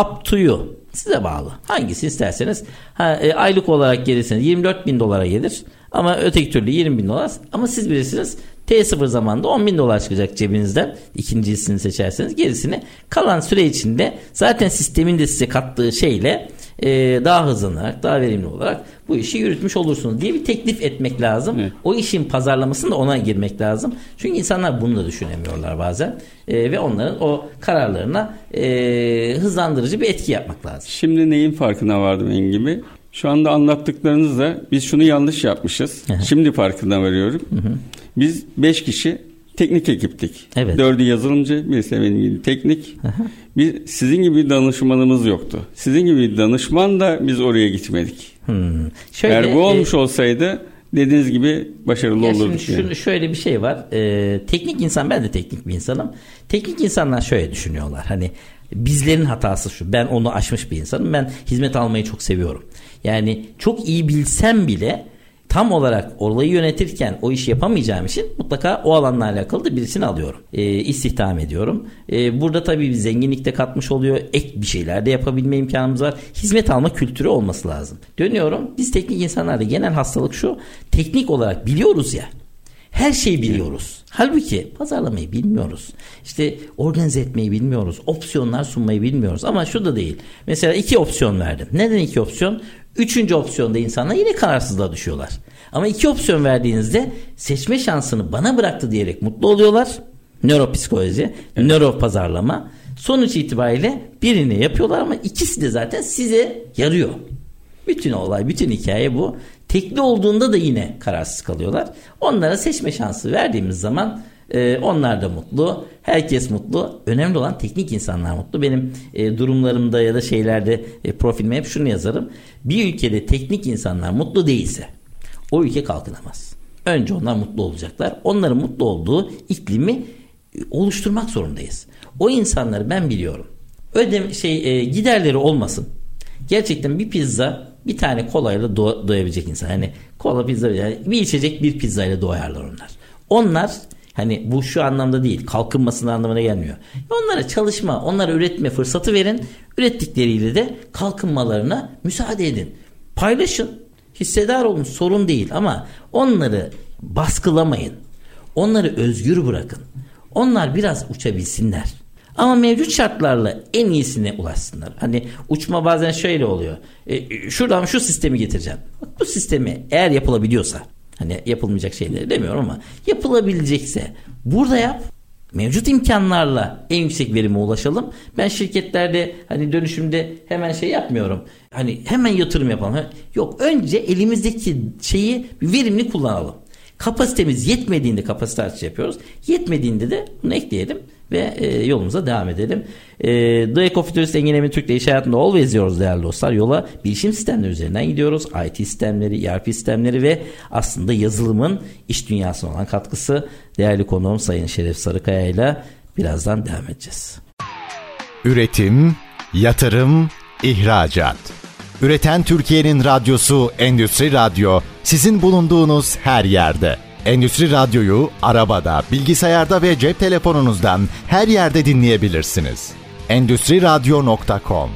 Up to you. Size bağlı. Hangisi isterseniz. Ha, e, aylık olarak gelirseniz yirmi dört bin dolara gelir. Ama öteki türlü yirmi bin dolar. Ama siz bilirsiniz T sıfır zamanında on bin dolar çıkacak cebinizden. İkincisini seçerseniz gerisini kalan süre içinde zaten sistemin de size kattığı şeyle e, daha hızlanarak, daha verimli olarak bu işi yürütmüş olursunuz diye bir teklif etmek lazım. Evet. O işin pazarlamasını da ona girmek lazım. Çünkü insanlar bunu da düşünemiyorlar bazen. E, ve onların o kararlarına e, hızlandırıcı bir etki yapmak lazım. Şimdi neyin farkına vardım Engin Bey? Şu anda anlattıklarınızla biz şunu yanlış yapmışız. Şimdi farkına varıyorum. Biz beş kişi teknik ekiptik. Evet. Dördü yazılımcı, birisi benim gibi teknik. Biz, sizin gibi bir danışmanımız yoktu. Sizin gibi bir danışman da biz oraya gitmedik. Hmm. Şöyle, eğer bu olmuş e, olsaydı dediğiniz gibi başarılı olurduk. Şimdi yani. Şöyle bir şey var. Ee, teknik insan, ben de teknik bir insanım. Teknik insanlar şöyle düşünüyorlar. Hani bizlerin hatası şu. Ben onu aşmış bir insanım. Ben hizmet almayı çok seviyorum. Yani çok iyi bilsem bile tam olarak olayı yönetirken o işi yapamayacağım için mutlaka o alanla alakalı da birisini alıyorum. E, istihdam ediyorum. E, burada tabii bir zenginlik de katmış oluyor. Ek bir şeyler de yapabilme imkanımız var. Hizmet alma kültürü olması lazım. Dönüyorum. Biz teknik insanlarda genel hastalık şu. Teknik olarak biliyoruz ya. Her şeyi biliyoruz. Halbuki pazarlamayı bilmiyoruz. İşte organize etmeyi bilmiyoruz. Opsiyonlar sunmayı bilmiyoruz. Ama şu da değil. Mesela iki opsiyon verdim. Neden iki opsiyon? Üçüncü opsiyonda insanlar yine kararsızlığa düşüyorlar. Ama iki opsiyon verdiğinizde seçme şansını bana bıraktı diyerek mutlu oluyorlar. Nöropsikoloji, evet. Nöropazarlama. Sonuç itibariyle birini yapıyorlar ama ikisi de zaten size yarıyor. Bütün olay, bütün hikaye bu. Tekli olduğunda da yine kararsız kalıyorlar. Onlara seçme şansı verdiğimiz zaman e, onlar da mutlu. Herkes mutlu. Önemli olan teknik insanlar mutlu. Benim e, durumlarımda ya da şeylerde e, profilime hep şunu yazarım. Bir ülkede teknik insanlar mutlu değilse o ülke kalkınamaz. Önce onlar mutlu olacaklar. Onların mutlu olduğu iklimi oluşturmak zorundayız. O insanları ben biliyorum. Ödem şey e, giderleri olmasın. Gerçekten bir pizza, bir tane kolayla do- doyabilecek insan. Hani kola, pizza, yani bir içecek bir pizzayla doyarlar onlar. Onlar hani bu şu anlamda değil, kalkınmasının anlamına gelmiyor. Onlara çalışma, onlara üretme fırsatı verin. Ürettikleriyle de kalkınmalarına müsaade edin. Paylaşın. hissedar olun, sorun değil, ama onları baskılamayın. Onları özgür bırakın. Onlar biraz uçabilsinler. Ama mevcut şartlarla en iyisine ulaşsınlar. Hani uçma bazen şöyle oluyor. E, şuradan şu sistemi getireceğim. Bak, bu sistemi eğer yapılabiliyorsa, hani yapılmayacak şeyleri demiyorum ama yapılabilecekse burada yap. Mevcut imkanlarla en yüksek verime ulaşalım. Ben şirketlerde hani dönüşümde hemen şey yapmıyorum. Hani hemen yatırım yapalım. Yok, önce elimizdeki şeyi verimli kullanalım. Kapasitemiz yetmediğinde kapasite artışı yapıyoruz. Yetmediğinde de bunu ekleyelim ve e, yolumuza devam edelim. E, The Ecofuturist Engin Emin Türk'le İş Hayatında Always diyoruz değerli dostlar. Yola bilişim sistemleri üzerinden gidiyoruz. I T sistemleri, E R P sistemleri ve aslında yazılımın iş dünyasına olan katkısı. Değerli konuğum Sayın Şeref Sarıkaya ile birazdan devam edeceğiz. Üretim, yatırım, ihracat. Üreten Türkiye'nin radyosu Endüstri Radyo, sizin bulunduğunuz her yerde. Endüstri Radyo'yu arabada, bilgisayarda ve cep telefonunuzdan her yerde dinleyebilirsiniz. endüstri radyo nokta com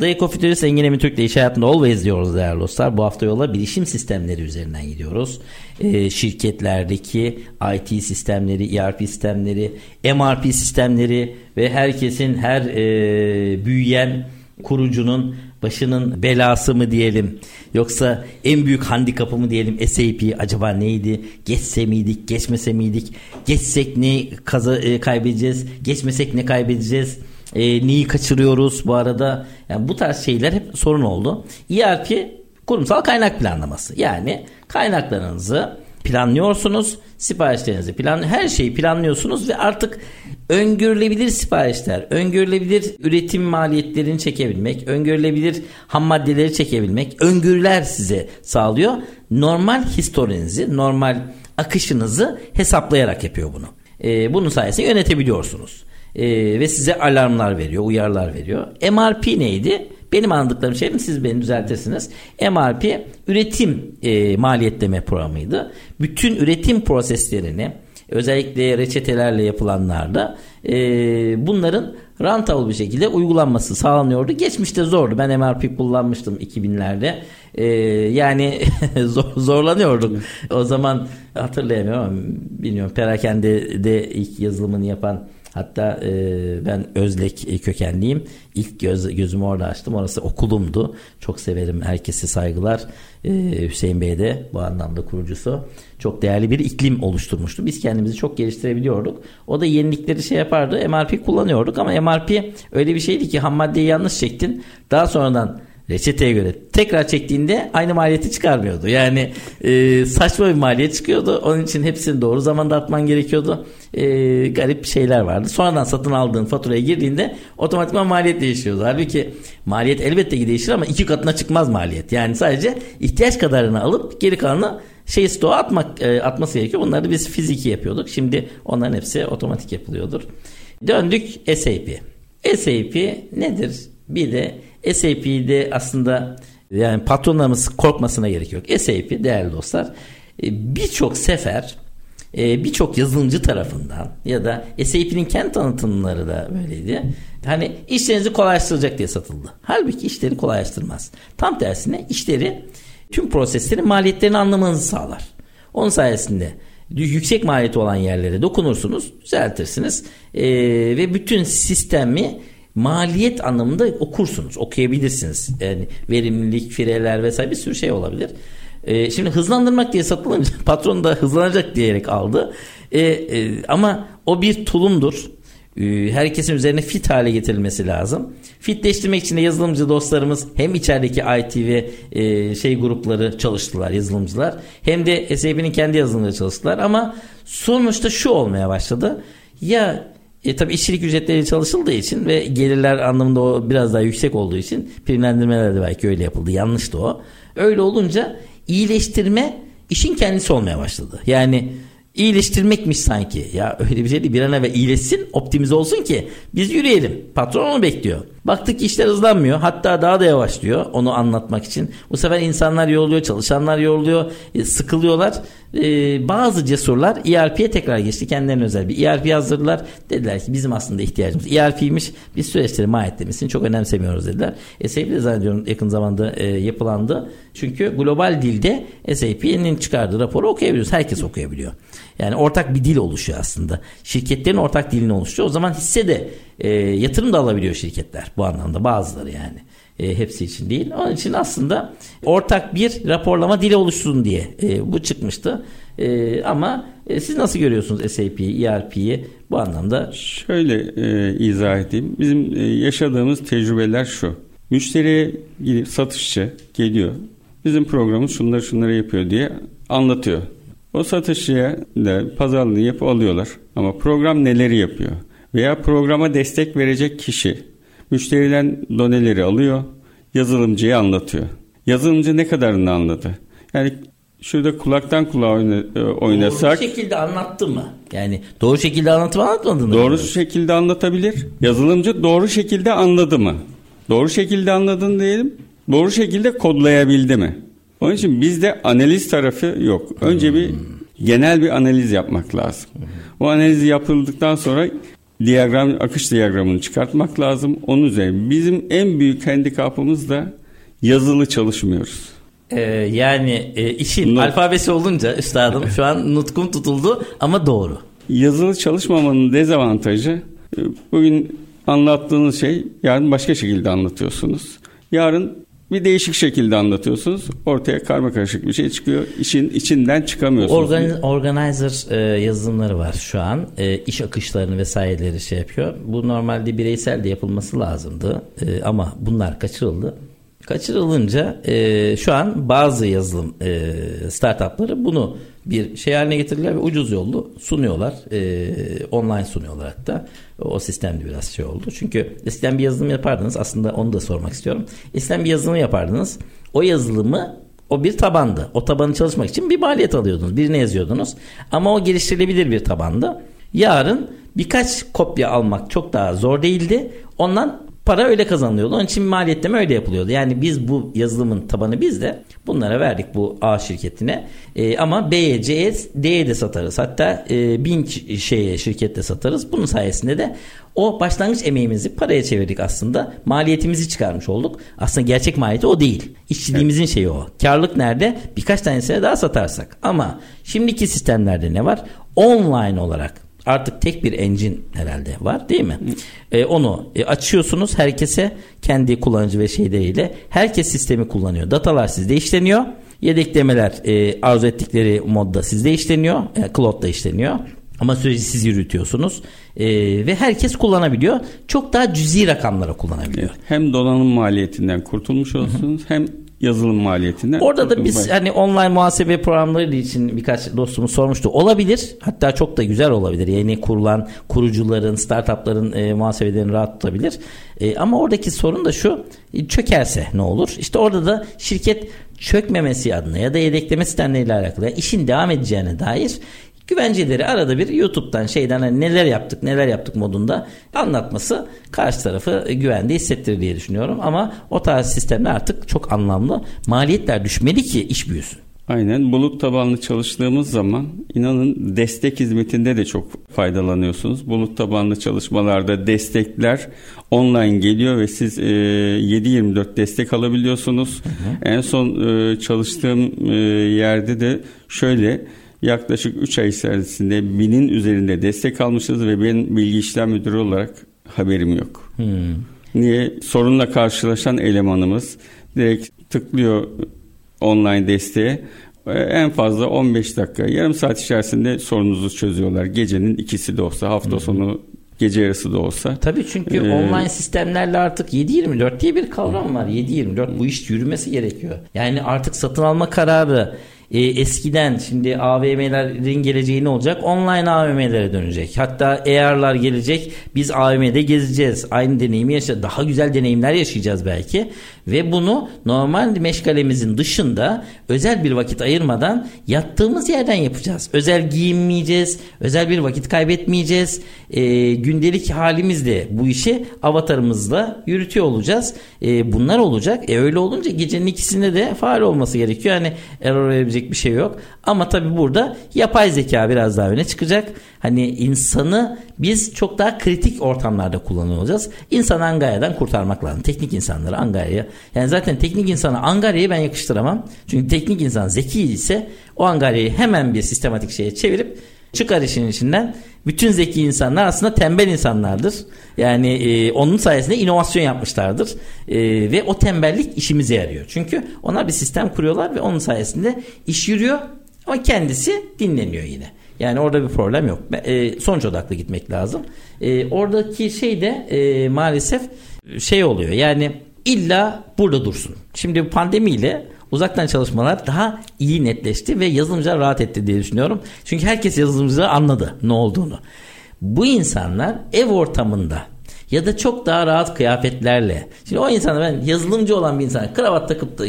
The Ecofuturist Engin Emin Türk ile İş Hayatında Always diyoruz değerli dostlar. Bu hafta yola bilişim sistemleri üzerinden gidiyoruz. E, şirketlerdeki I T sistemleri, E R P sistemleri, M R P sistemleri ve herkesin, her e, büyüyen kurucunun başının belası mı diyelim, yoksa en büyük handikapı mı diyelim, S A P acaba neydi, geçse miydik, geçmese miydik, geçsek ne kaza, e, kaybedeceğiz, geçmesek ne kaybedeceğiz, E, neyi kaçırıyoruz bu arada? Yani bu tarz şeyler hep sorun oldu. E R P kurumsal kaynak planlaması. Yani kaynaklarınızı planlıyorsunuz, siparişlerinizi planlıyorsunuz, her şeyi planlıyorsunuz ve artık öngörülebilir siparişler, öngörülebilir üretim maliyetlerini çekebilmek, öngörülebilir ham maddeleri çekebilmek, öngörüler size sağlıyor. Normal historinizi, normal akışınızı hesaplayarak yapıyor bunu. E, bunun sayesinde yönetebiliyorsunuz. Ee, ve size alarmlar veriyor, uyarılar veriyor. M R P neydi? Benim anladıklarım şey mi? Siz beni düzeltirsiniz. M R P üretim e, maliyetleme programıydı. Bütün üretim proseslerini, özellikle reçetelerle yapılanlarda e, bunların rentable bir şekilde uygulanması sağlanıyordu. Geçmişte zordu. Ben M R P kullanmıştım iki binlerde. Ee, yani zor, zorlanıyorduk. O zaman hatırlayamıyorum ama bilmiyorum. Perakende de ilk yazılımını yapan, hatta e, ben Özlek kökenliyim. İlk göz, gözümü orada açtım. Orası okulumdu. Çok severim. Herkese saygılar. E, Hüseyin Bey de bu anlamda kurucusu. Çok değerli bir iklim oluşturmuştu. Biz kendimizi çok geliştirebiliyorduk. O da yenilikleri şey yapardı. M R P kullanıyorduk ama M R P öyle bir şeydi ki ham maddeyi yanlış çektin. Daha sonradan reçeteye göre tekrar çektiğinde aynı maliyeti çıkarmıyordu. Yani e, saçma bir maliyet çıkıyordu. Onun için hepsini doğru zamanda atman gerekiyordu. E, garip şeyler vardı. Sonradan satın aldığın faturaya girdiğinde otomatikman maliyet değişiyordu. Halbuki maliyet elbette ki değişir ama iki katına çıkmaz maliyet. Yani sadece ihtiyaç kadarını alıp geri kalanı şey stoğa atmak, e, atması gerekiyor. Bunları biz fiziki yapıyorduk. Şimdi onların hepsi otomatik yapılıyordur. Döndük S A P. S A P nedir? Bir de S A P'de aslında yani patronlarımız korkmasına gerek yok. S A P değerli dostlar birçok sefer birçok yazılımcı tarafından ya da S A P'nin kendi tanıtımları da böyleydi. Hani işlerinizi kolaylaştıracak diye satıldı. Halbuki işleri kolaylaştırmaz. Tam tersine işleri, tüm proseslerin maliyetlerini anlamanızı sağlar. Onun sayesinde yüksek maliyeti olan yerlere dokunursunuz, düzeltirsiniz ee, ve bütün sistemi maliyet anlamında okursunuz, okuyabilirsiniz. Yani verimlilik, fireler vesaire bir sürü şey olabilir. Ee, şimdi hızlandırmak diye satılınca patron da hızlanacak diyerek aldı. Ee, e, ama o bir tulumdur. Ee, herkesin üzerine fit hale getirilmesi lazım. Fitleştirmek için de yazılımcı dostlarımız hem içerideki I T ve e, şey grupları çalıştılar, yazılımcılar. Hem de S A P'nin kendi yazılımları çalıştılar. Ama sonuçta şu olmaya başladı. Ya E tabii işçilik ücretleri çalışıldığı için ve gelirler anlamında o biraz daha yüksek olduğu için primlendirmeler de belki öyle yapıldı. Yanlıştı o. Öyle olunca iyileştirme işin kendisi olmaya başladı. Yani iyileştirmekmiş sanki. Ya öyle bir şey değil. Bir an evvel iyileşsin, optimize olsun ki biz yürüyelim. Patron onu bekliyor. Baktık işler hızlanmıyor. Hatta daha da yavaşlıyor onu anlatmak için. Bu sefer insanlar yoruluyor, çalışanlar yoruluyor, sıkılıyorlar. Ee, bazı cesurlar E R P'ye tekrar geçti. Kendilerine özel bir E R P yazdırdılar. Dediler ki bizim aslında ihtiyacımız E R P'ymiş. Biz süreçleri mahiyetlemesini çok önemsemiyoruz dediler. S A P de zannediyorum yakın zamanda e, yapılandı. Çünkü global dilde S A P'nin çıkardığı raporu okuyabiliyoruz. Herkes okuyabiliyor. Yani ortak bir dil oluşuyor aslında. Şirketlerin ortak dilini oluşuyor. O zaman hisse de e, yatırım da alabiliyor şirketler. Bu anlamda bazıları yani. E, hepsi için değil. Onun için aslında ortak bir raporlama dili oluşsun diye e, bu çıkmıştı. E, ama e, siz nasıl görüyorsunuz S A P'yi, E R P'yi bu anlamda? Şöyle e, izah edeyim. Bizim e, yaşadığımız tecrübeler şu. Müşteriye gidip satışçı geliyor. Bizim programımız şunları şunları yapıyor diye anlatıyor. O satışçıya da pazarlığı yapı alıyorlar. Ama program neleri yapıyor? Veya programa destek verecek kişi müşteriden doneleri alıyor, yazılımcıya anlatıyor. Yazılımcı ne kadarını anladı? Yani şurada kulaktan kulağa oynasak... Doğru şekilde anlattı mı? Yani doğru şekilde anlatıp anlatmadı mı? Doğru şekilde anlatabilir. Yazılımcı doğru şekilde anladı mı? Doğru şekilde anladın diyelim. Doğru şekilde kodlayabildi mi? Onun için bizde analiz tarafı yok. Önce bir genel bir analiz yapmak lazım. O analizi yapıldıktan sonra diyagram, akış diyagramını çıkartmak lazım. Onun üzerine bizim en büyük handikapımız da yazılı çalışmıyoruz. Ee, yani e, işin Not. alfabesi olunca üstadım şu an nutkum tutuldu ama doğru. Yazılı çalışmamanın dezavantajı, bugün anlattığınız şey yarın başka şekilde anlatıyorsunuz. Yarın bir değişik şekilde anlatıyorsunuz. Ortaya karmakarışık bir şey çıkıyor. İşin içinden çıkamıyorsunuz. Organi- organizer e, yazılımları var şu an. E, iş akışlarını vesaireleri şey yapıyor. Bu normalde bireysel de yapılması lazımdı. E, ama bunlar kaçırıldı. Kaçırılınca e, şu an bazı yazılım e, startupları bunu bir şey haline getirdiler ve ucuz yollu sunuyorlar. E, online sunuyorlar hatta. O sistemde biraz şey oldu. Çünkü eskiden bir yazılım yapardınız. Aslında onu da sormak istiyorum. Eskiden bir yazılım yapardınız. O yazılımı, o bir tabandı. O tabanı çalışmak için bir maliyet alıyordunuz. Birini yazıyordunuz. Ama o geliştirilebilir bir tabandı. Yarın birkaç kopya almak çok daha zor değildi. Ondan para öyle kazanılıyordu. Onun için maliyetleme öyle yapılıyordu. Yani biz bu yazılımın tabanı bizde. Bunlara verdik bu A şirketine. E, ama B'ye, C'ye, D'ye de satarız. Hatta e, bin şeye, şirkette satarız. Bunun sayesinde de o başlangıç emeğimizi paraya çevirdik aslında. Maliyetimizi çıkarmış olduk. Aslında gerçek maliyeti o değil. İşçiliğimizin evet. şeyi o. Karlılık nerede? Birkaç tanesine daha satarsak. Ama şimdiki sistemlerde ne var? Online olarak. Artık tek bir engine herhalde var değil mi? E, onu e, açıyorsunuz herkese kendi kullanıcı ve şeyleriyle. Herkes sistemi kullanıyor. Datalar sizde işleniyor. Yedeklemeler e, arzu ettikleri modda sizde işleniyor. E, Cloud'da işleniyor. Ama süreci siz yürütüyorsunuz. E, ve herkes kullanabiliyor. Çok daha cüzi rakamlara kullanabiliyor. Hem donanım maliyetinden kurtulmuş olursunuz Hı-hı. hem yazılım maliyetinden. Orada da biz hani online muhasebe programları için birkaç dostumuz sormuştu. Olabilir. Hatta çok da güzel olabilir. Yeni kurulan kurucuların, startupların e, muhasebelerini rahat tutabilir. E, ama oradaki sorun da şu. Çökerse ne olur? İşte orada da şirket çökmemesi adına ya da yedekleme sistemleriyle alakalı işin devam edeceğine dair güvenceleri arada bir YouTube'dan şeyden hani neler yaptık neler yaptık modunda anlatması karşı tarafı güvende hissettirir diye düşünüyorum. Ama o tarz sistemler artık çok anlamlı. Maliyetler düşmeli ki iş büyüsün. Aynen, bulut tabanlı çalıştığımız zaman inanın destek hizmetinde de çok faydalanıyorsunuz. Bulut tabanlı çalışmalarda destekler online geliyor ve siz yedi yirmi dört destek alabiliyorsunuz. Hı hı. En son çalıştığım yerde de şöyle... Yaklaşık üç ay içerisinde binin üzerinde destek almışız ve ben bilgi işlem müdürü olarak haberim yok. Hmm. Niye? Sorunla karşılaşan elemanımız direkt tıklıyor online desteğe. En fazla on beş dakika, yarım saat içerisinde sorununuzu çözüyorlar. Gecenin ikisi de olsa, hafta hmm. sonu gece yarısı da olsa. Tabii çünkü ee, online sistemlerle artık yedi yirmi dört diye bir kavram var. yedi yirmi dört bu iş yürümesi gerekiyor. Yani artık satın alma kararı, e, eskiden şimdi A V M'lerin geleceği ne olacak? Online A V M'lere dönecek. Hatta A R'lar gelecek. Biz A V M'de gezeceğiz. Aynı deneyimi yaşa, daha güzel deneyimler yaşayacağız belki. Ve bunu normal meşgalemizin dışında özel bir vakit ayırmadan yattığımız yerden yapacağız. Özel giyinmeyeceğiz. Özel bir vakit kaybetmeyeceğiz. E, gündelik halimizle bu işi avatarımızla yürütüyor olacağız. E, bunlar olacak. E öyle olunca gecenin ikisinde de faal olması gerekiyor. Yani error verebilecek bir şey yok. Ama tabii burada yapay zeka biraz daha öne çıkacak. Hani insanı biz çok daha kritik ortamlarda kullanacağız. İnsanı angaryadan kurtarmak lazım. Teknik insanları angaryaya. Yani zaten teknik insana angaryayı ben yakıştıramam. Çünkü teknik insan zeki ise o angaryayı hemen bir sistematik şeye çevirip çıkar işin içinden. Bütün zeki insanlar aslında tembel insanlardır. Yani e, onun sayesinde inovasyon yapmışlardır. E, ve o tembellik işimize yarıyor. Çünkü onlar bir sistem kuruyorlar ve onun sayesinde iş yürüyor ama kendisi dinleniyor yine. Yani orada bir problem yok. E, sonuç odaklı gitmek lazım. E, oradaki şey de e, maalesef şey oluyor. Yani illa burada dursun. Şimdi pandemiyle uzaktan çalışmalar daha iyi netleşti ve yazılımcılar rahat etti diye düşünüyorum. Çünkü herkes yazılımcıları anladı ne olduğunu. Bu insanlar ev ortamında ya da çok daha rahat kıyafetlerle. Şimdi o insana ben yazılımcı olan bir insana kravat takıp da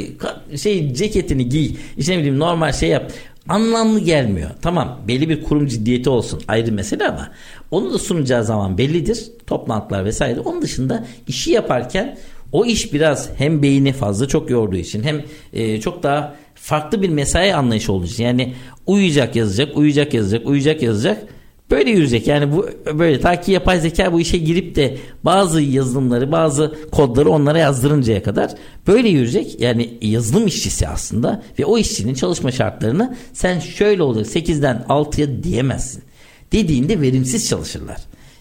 şey ceketini giy, işte ne bileyim normal şey yap. Anlamlı gelmiyor. Tamam, belli bir kurum ciddiyeti olsun ayrı mesele ama onu da sunacağı zaman bellidir. Toplantılar vesaire. Onun dışında işi yaparken o iş biraz hem beyni fazla çok yorduğu için hem e, çok daha farklı bir mesai anlayışı olduğu için. Yani uyuyacak yazacak, uyuyacak yazacak, uyuyacak yazacak. Böyle yürüyecek. Yani bu böyle ta ki yapay zeka bu işe girip de bazı yazılımları, bazı kodları onlara yazdırıncaya kadar böyle yürüyecek. Yani yazılım işçisi aslında ve o işçinin çalışma şartlarını sen şöyle olacak sekizden altıya diyemezsin. Dediğinde verimsiz çalışırlar.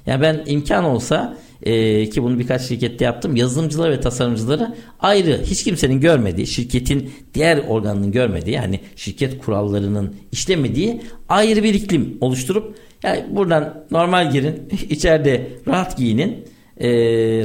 Yani ben imkan olsa Ee, ki bunu birkaç şirkette yaptım. Yazılımcıları ve tasarımcıları ayrı, hiç kimsenin görmediği, şirketin diğer organının görmediği, yani şirket kurallarının işlemediği ayrı bir iklim oluşturup yani buradan normal girin, içeride rahat giyinin, ee,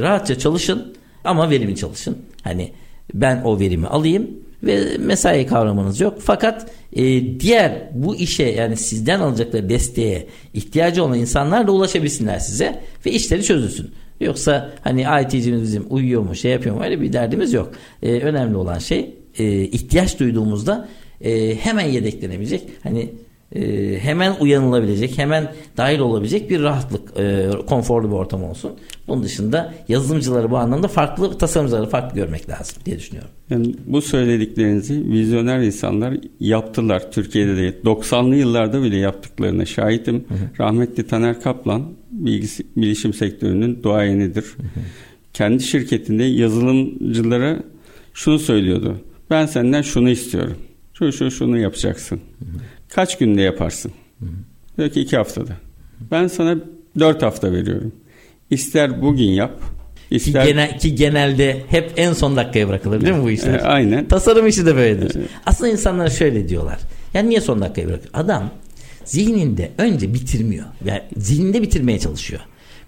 rahatça çalışın ama verimli çalışın. Hani ben o verimi alayım ve mesai kavramınız yok. Fakat e, diğer bu işe yani sizden alacakları desteğe ihtiyacı olan insanlar da ulaşabilsinler size ve işleri çözülsün. Yoksa hani I T'cimiz bizim uyuyor mu, şey yapıyor mu, öyle bir derdimiz yok. Ee, önemli olan şey e, ihtiyaç duyduğumuzda e, hemen yedeklenebilecek, hani e, hemen uyanılabilecek, hemen dahil olabilecek bir rahatlık, e, konforlu bir ortam olsun. Bunun dışında yazılımcıları bu anlamda farklı, tasarımcıları farklı görmek lazım diye düşünüyorum. Yani bu söylediklerinizi vizyoner insanlar yaptılar. Türkiye'de de doksanlı yıllarda bile yaptıklarına şahitim. Hı hı. Rahmetli Taner Kaplan bilgisi, bilişim sektörünün duayenidir. Hı hı. Kendi şirketinde yazılımcılara şunu söylüyordu. Ben senden şunu istiyorum. Şu şu şunu yapacaksın. Hı hı. Kaç günde yaparsın? Hı hı. Diyor ki iki haftada. Hı hı. Ben sana dört hafta veriyorum. İster bugün yap. İster... Ki, genel, ki genelde hep en son dakikaya bırakılır değil mi bu işler? E, aynen. Tasarım işi de böyledir. E, Aslında insanlara şöyle diyorlar. Yani niye son dakikaya bırakıyor? Adam zihninde önce bitirmiyor. Yani zihninde bitirmeye çalışıyor.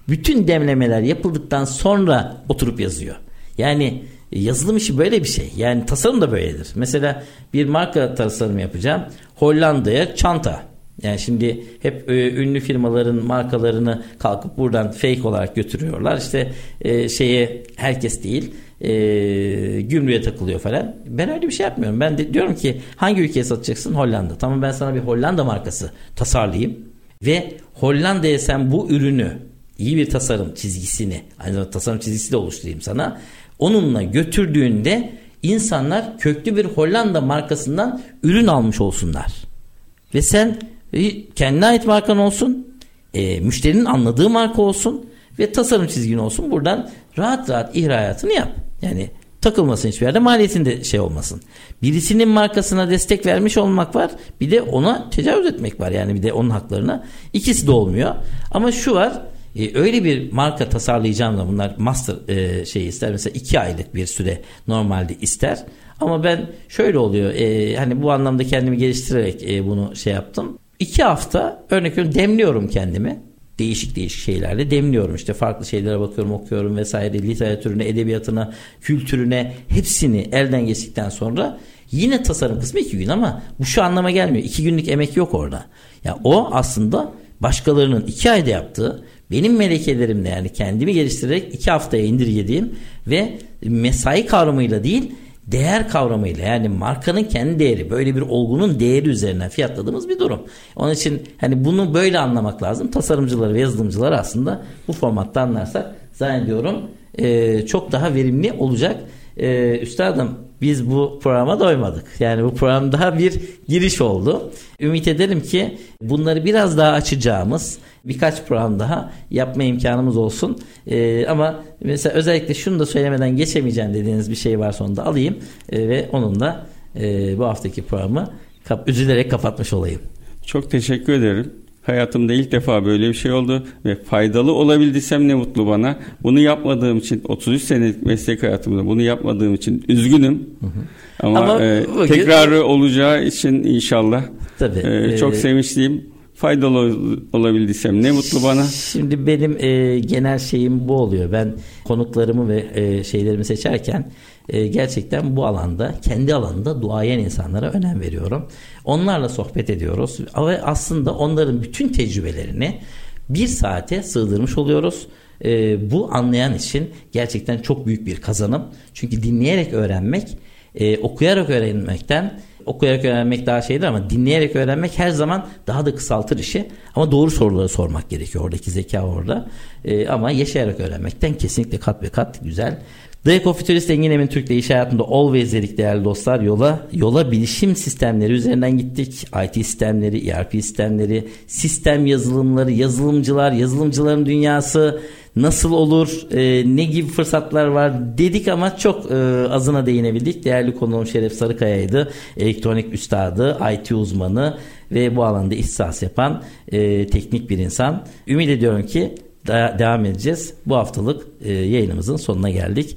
Bütün demlemeler yapıldıktan sonra oturup yazıyor. Yani yazılım işi böyle bir şey. Yani tasarım da böyledir. Mesela bir marka tasarımı yapacağım. Hollanda'ya çanta. Yani şimdi hep e, ünlü firmaların markalarını kalkıp buradan fake olarak götürüyorlar. İşte e, şeye herkes değil e, gümrüğe takılıyor falan. Ben öyle bir şey yapmıyorum. Ben de diyorum ki hangi ülkeye satacaksın? Hollanda. Tamam, ben sana bir Hollanda markası tasarlayayım ve Hollanda'ya sen bu ürünü, iyi bir tasarım çizgisini, aynı zamanda tasarım çizgisi de oluşturayım sana. Onunla götürdüğünde insanlar köklü bir Hollanda markasından ürün almış olsunlar. Ve sen kendine ait markan olsun, e, müşterinin anladığı marka olsun ve tasarım çizgin olsun. Buradan rahat rahat ihracatını yap. Yani takılmasın hiçbir yerde, maliyetinde şey olmasın. Birisinin markasına destek vermiş olmak var, bir de ona tecavüz etmek var. Yani bir de onun haklarına. İkisi de olmuyor. Ama şu var, e, öyle bir marka tasarlayacağım da bunlar master e, şeyi ister. Mesela iki aylık bir süre normalde ister. Ama ben şöyle oluyor, e, hani bu anlamda kendimi geliştirerek e, bunu şey yaptım. İki hafta örnek veriyorum demliyorum kendimi. değişik değişik şeylerle demliyorum. İşte farklı şeylere bakıyorum, okuyorum vesaire, literatürüne, edebiyatına, kültürüne, hepsini elden geçtikten sonra yine tasarım kısmı iki gün, ama bu şu anlama gelmiyor. İki günlük emek yok orada. Ya yani o aslında başkalarının iki ayda yaptığı, benim melekelerimle, yani kendimi geliştirerek iki haftaya indirgediğim ve mesai kavramıyla değil, değer kavramıyla, yani markanın kendi değeri, böyle bir olgunun değeri üzerinden fiyatladığımız bir durum. Onun için hani bunu böyle anlamak lazım. Tasarımcıları ve yazılımcıları aslında bu formatta anlarsak zannediyorum e, çok daha verimli olacak. E, üstadım, biz bu programa doymadık. Yani bu program daha bir giriş oldu. Ümit ederim ki bunları biraz daha açacağımız birkaç program daha yapma imkanımız olsun. Ee, ama mesela özellikle şunu da söylemeden geçemeyeceğim dediğiniz bir şey varsa onu da alayım. Ee, ve onunla e, bu haftaki programı kap- üzülerek kapatmış olayım. Çok teşekkür ederim. Hayatımda ilk defa böyle bir şey oldu ve faydalı olabildiysem ne mutlu bana. Bunu yapmadığım için, otuz üç senelik meslek hayatımda bunu yapmadığım için üzgünüm. Hı hı. Ama, Ama e, bugün... tekrarı olacağı için inşallah. Tabii. E, çok ee... sevinçliyim. Faydalı olabildiysem ne mutlu bana. Şimdi benim e, genel şeyim bu oluyor. Ben konuklarımı ve e, şeylerimi seçerken e, gerçekten bu alanda, kendi alanında duayen insanlara önem veriyorum. Onlarla sohbet ediyoruz. Ve aslında onların bütün tecrübelerini bir saate sığdırmış oluyoruz. E, bu anlayan için gerçekten çok büyük bir kazanım. Çünkü dinleyerek öğrenmek, e, okuyarak öğrenmekten, okuyarak öğrenmek daha şeydir ama dinleyerek öğrenmek her zaman daha da kısaltır işi. Ama doğru soruları sormak gerekiyor. Oradaki zeka orada. Ee, ama yaşayarak öğrenmekten kesinlikle kat ve kat güzel. The Cofuturist Engin Emin Türk'le İş Hayatında Always dedik değerli dostlar. Yola yola bilişim sistemleri üzerinden gittik. I T sistemleri, E R P sistemleri, sistem yazılımları, yazılımcılar, yazılımcıların dünyası nasıl olur, e, ne gibi fırsatlar var dedik ama çok e, azına değinebildik. Değerli konuğum Şeref Sarıkaya'ydı. Elektronik üstadı, I T uzmanı ve bu alanda ihtisas yapan e, teknik bir insan. Ümit ediyorum ki da- devam edeceğiz. Bu haftalık e, yayınımızın sonuna geldik.